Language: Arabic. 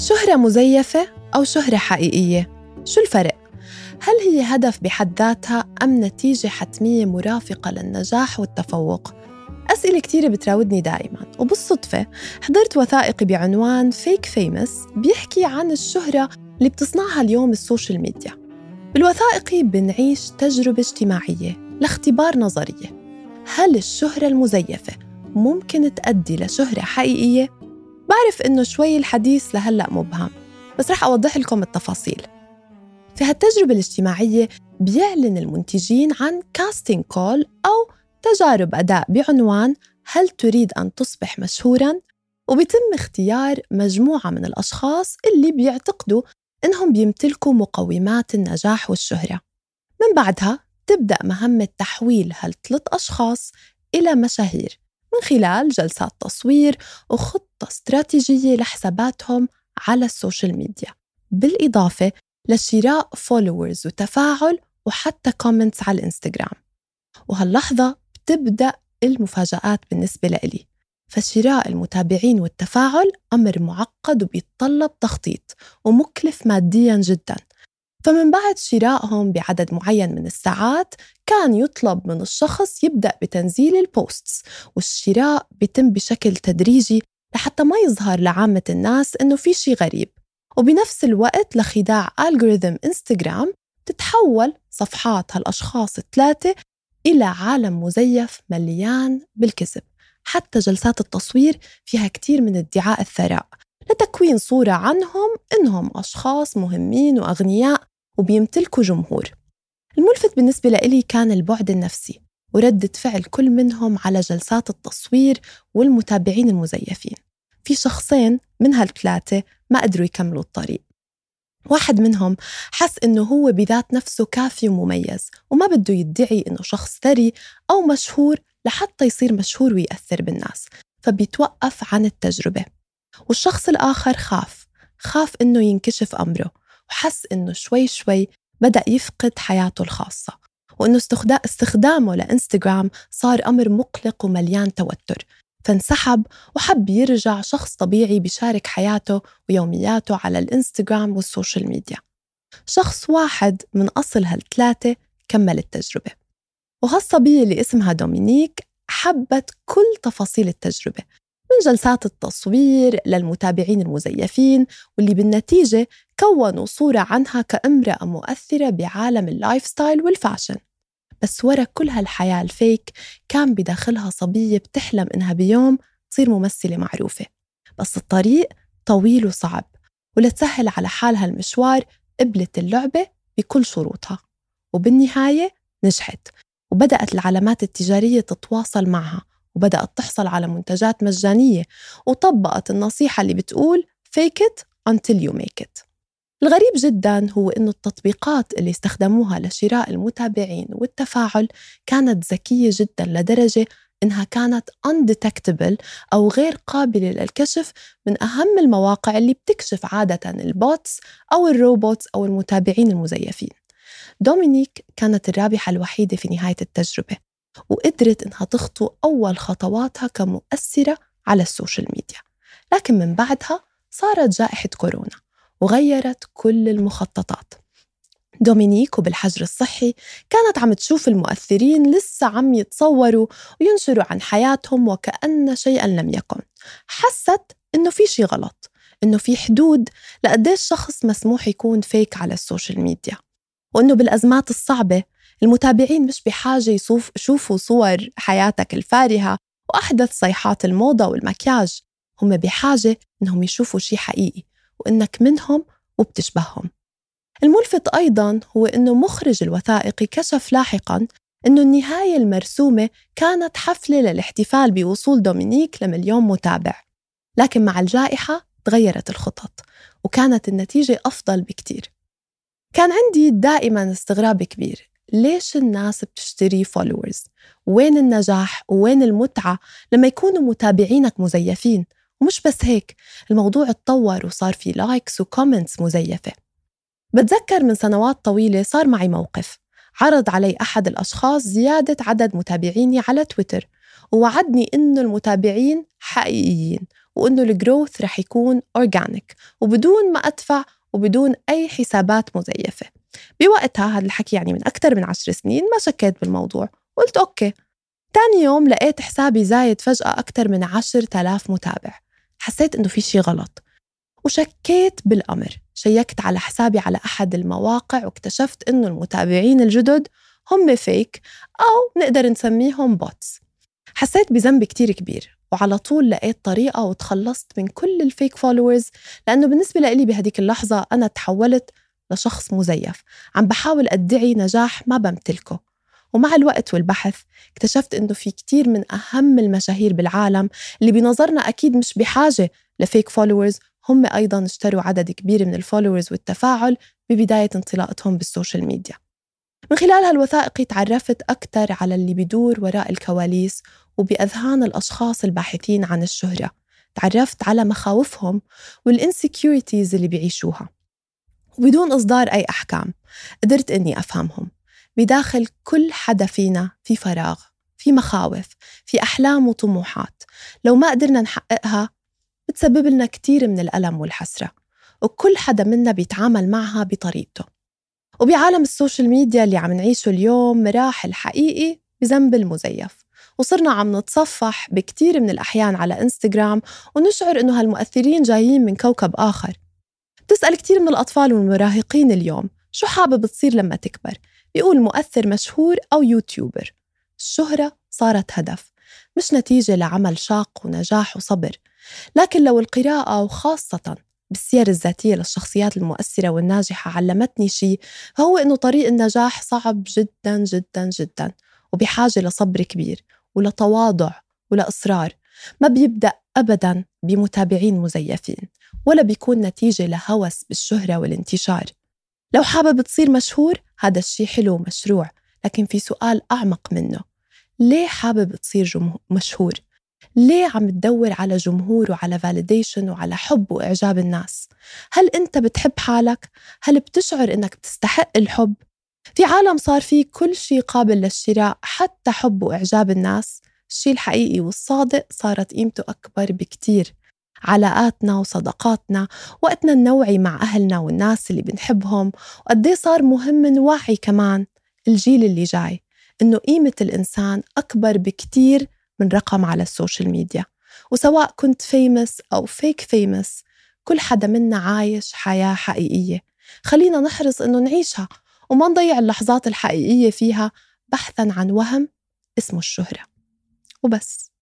شهرة مزيفة أو شهرة حقيقية، شو الفرق؟ هل هي هدف بحد ذاتها أم نتيجة حتمية مرافقة للنجاح والتفوق؟ أسئلة كتير بتراودني دائماً، وبالصدفة حضرت وثائقي بعنوان Fake Famous بيحكي عن الشهرة اللي بتصنعها اليوم السوشيال ميديا. بالوثائقي بنعيش تجربة اجتماعية لاختبار نظرية، هل الشهرة المزيفة ممكن تؤدي لشهرة حقيقية؟ بعرف إنه شوي الحديث لهلأ مبهم، بس رح أوضح لكم التفاصيل. في هالتجربة الاجتماعية بيعلن المنتجين عن كاستنج كول أو تجارب أداء بعنوان هل تريد أن تصبح مشهوراً؟ وبيتم اختيار مجموعة من الأشخاص اللي بيعتقدوا إنهم بيمتلكوا مقومات النجاح والشهرة. من بعدها تبدأ مهمة تحويل هالثلاث أشخاص إلى مشاهير من خلال جلسات تصوير وخطة استراتيجية لحساباتهم على السوشيال ميديا، بالإضافة لشراء فولورز وتفاعل وحتى كومنتس على الإنستغرام. وهاللحظة بتبدأ المفاجآت بالنسبة لإلي، فشراء المتابعين والتفاعل أمر معقد وبيتطلب تخطيط ومكلف مادياً جداً. فمن بعد شرائهم بعدد معين من الساعات كان يطلب من الشخص يبدأ بتنزيل البوستس، والشراء بيتم بشكل تدريجي لحتى ما يظهر لعامة الناس إنه في شي غريب. وبنفس الوقت لخداع ألغوريثم إنستغرام تتحول صفحات هالأشخاص الثلاثة إلى عالم مزيف مليان بالكذب. حتى جلسات التصوير فيها كتير من ادعاء الثراء لتكوين صورة عنهم إنهم أشخاص مهمين وأغنياء وبيمتلكوا جمهور. الملفت بالنسبة لإلي كان البعد النفسي وردة فعل كل منهم على جلسات التصوير والمتابعين المزيفين. في شخصين من هالثلاثة ما قدروا يكملوا الطريق، واحد منهم حس إنه هو بذات نفسه كافي ومميز وما بده يدعي إنه شخص ثري أو مشهور لحتى يصير مشهور ويأثر بالناس، فبيتوقف عن التجربة. والشخص الآخر خاف إنه ينكشف أمره، وحس إنه شوي شوي بدأ يفقد حياته الخاصة، وإنه استخدامه لإنستغرام صار أمر مقلق ومليان توتر، فانسحب وحب يرجع شخص طبيعي بيشارك حياته ويومياته على الإنستغرام والسوشيال ميديا. شخص واحد من أصل هالثلاثة كمل التجربة، وهالصبية اللي اسمها دومينيك حبت كل تفاصيل التجربة من جلسات التصوير للمتابعين المزيفين، واللي بالنتيجة كونوا صورة عنها كامرأة مؤثرة بعالم اللايف ستايل والفاشن. بس ورا كل هالحياة الفيك كان بداخلها صبية بتحلم إنها بيوم تصير ممثلة معروفة، بس الطريق طويل وصعب، ولتسهل على حالها المشوار قبلت اللعبة بكل شروطها، وبالنهاية نجحت وبدأت العلامات التجارية تتواصل معها، وبدأت تحصل على منتجات مجانية، وطبقت النصيحة اللي بتقول fake it until you make it. الغريب جداً هو إنه التطبيقات اللي استخدموها لشراء المتابعين والتفاعل كانت ذكية جداً لدرجة إنها كانت undetectable أو غير قابلة للكشف، من أهم المواقع اللي بتكشف عادة البوتس أو الروبوتس أو المتابعين المزيفين. دومينيك كانت الرابحة الوحيدة في نهاية التجربة، وقدرت إنها تخطو أول خطواتها كمؤثرة على السوشيال ميديا. لكن من بعدها صارت جائحة كورونا وغيرت كل المخططات. دومينيك وبالحجر الصحي كانت عم تشوف المؤثرين لسه عم يتصوروا وينشروا عن حياتهم وكأن شيئاً لم يكن. حست إنه في شي غلط، إنه في حدود لقديش شخص مسموح يكون فيك على السوشيال ميديا، وإنه بالأزمات الصعبة المتابعين مش بحاجة يشوفوا صور حياتك الفارهة وأحدث صيحات الموضة والمكياج، هم بحاجة إنهم يشوفوا شي حقيقي وإنك منهم وبتشبههم. الملفت أيضاً هو إنه مخرج الوثائقي كشف لاحقاً إنه النهاية المرسومة كانت حفلة للاحتفال بوصول دومينيك ل1,000,000 متابع، لكن مع الجائحة تغيرت الخطط وكانت النتيجة أفضل بكتير. كان عندي دائماً استغراب كبير، ليش الناس بتشتري فولورز؟ وين النجاح وين المتعة لما يكونوا متابعينك مزيفين؟ ومش بس هيك، الموضوع اتطور وصار في لايكس وكومنتس مزيفة. بتذكر من سنوات طويلة صار معي موقف، عرض علي أحد الأشخاص زيادة عدد متابعيني على تويتر، ووعدني إنه المتابعين حقيقيين وإنه الجروث رح يكون أورجانيك وبدون ما أدفع وبدون أي حسابات مزيفة. بوقتها هذا الحكي يعني من أكثر من 10 سنين ما شكيت بالموضوع، قلت أوكي. تاني يوم لقيت حسابي زايد فجأة أكثر من 10,000 متابع، حسيت إنه في شي غلط وشكيت بالأمر. شيكت على حسابي على أحد المواقع واكتشفت إنه المتابعين الجدد هم فيك أو نقدر نسميهم بوتس. حسيت بذنب كتير كبير وعلى طول لقيت طريقة وتخلصت من كل الفيك فولورز، لأنه بالنسبة لي بهديك اللحظة أنا تحولت لشخص مزيف عم بحاول أدعي نجاح ما بمتلكه. ومع الوقت والبحث اكتشفت إنه في كتير من أهم المشاهير بالعالم اللي بنظرنا أكيد مش بحاجة لفيك فولورز، هم أيضاً اشتروا عدد كبير من الفولورز والتفاعل ببداية انطلاقتهم بالسوشيال ميديا. من خلال هالوثائقي تعرفت أكتر على اللي بدور وراء الكواليس وبأذهان الأشخاص الباحثين عن الشهرة، تعرفت على مخاوفهم والإنسكيوريتيز اللي بيعيشوها. وبدون إصدار أي أحكام قدرت إني أفهمهم. بداخل كل حدا فينا في فراغ، في مخاوف، في أحلام وطموحات لو ما قدرنا نحققها بتسبب لنا كتير من الألم والحسرة، وكل حدا منا بيتعامل معها بطريقته. وبعالم السوشيال ميديا اللي عم نعيشه اليوم مراحل حقيقي بذنب المزيف، وصرنا عم نتصفح بكتير من الأحيان على إنستغرام ونشعر إنه هالمؤثرين جايين من كوكب آخر. بتسأل كتير من الأطفال والمراهقين اليوم شو حابب تصير لما تكبر؟ بيقول مؤثر مشهور أو يوتيوبر. الشهرة صارت هدف مش نتيجة لعمل شاق ونجاح وصبر. لكن لو القراءة وخاصة بالسير الذاتية للشخصيات المؤثرة والناجحة علمتني شيء، فهو إنه طريق النجاح صعب جدا جدا جدا وبحاجة لصبر كبير ولتواضع ولإصرار، ما بيبدأ أبدا بمتابعين مزيفين ولا بيكون نتيجة لهوس بالشهرة والانتشار. لو حابب تصير مشهور هذا الشيء حلو ومشروع، لكن في سؤال أعمق منه، ليه حابب تصير مشهور؟ ليه عم تدور على جمهور وعلى فاليديشن وعلى حب وإعجاب الناس؟ هل أنت بتحب حالك؟ هل بتشعر أنك بتستحق الحب؟ في عالم صار فيه كل شيء قابل للشراء حتى حب وإعجاب الناس، الشيء الحقيقي والصادق صارت قيمته أكبر بكتير. علاقاتنا وصداقاتنا، وقتنا النوعي مع أهلنا والناس اللي بنحبهم، وقديه صار مهم نوعي كمان الجيل اللي جاي إنه قيمة الإنسان أكبر بكتير من رقم على السوشيال ميديا. وسواء كنت فيمس أو فيك فيمس، كل حدا منا عايش حياة حقيقية، خلينا نحرص إنه نعيشها وما نضيع اللحظات الحقيقية فيها بحثاً عن وهم اسمه الشهرة وبس.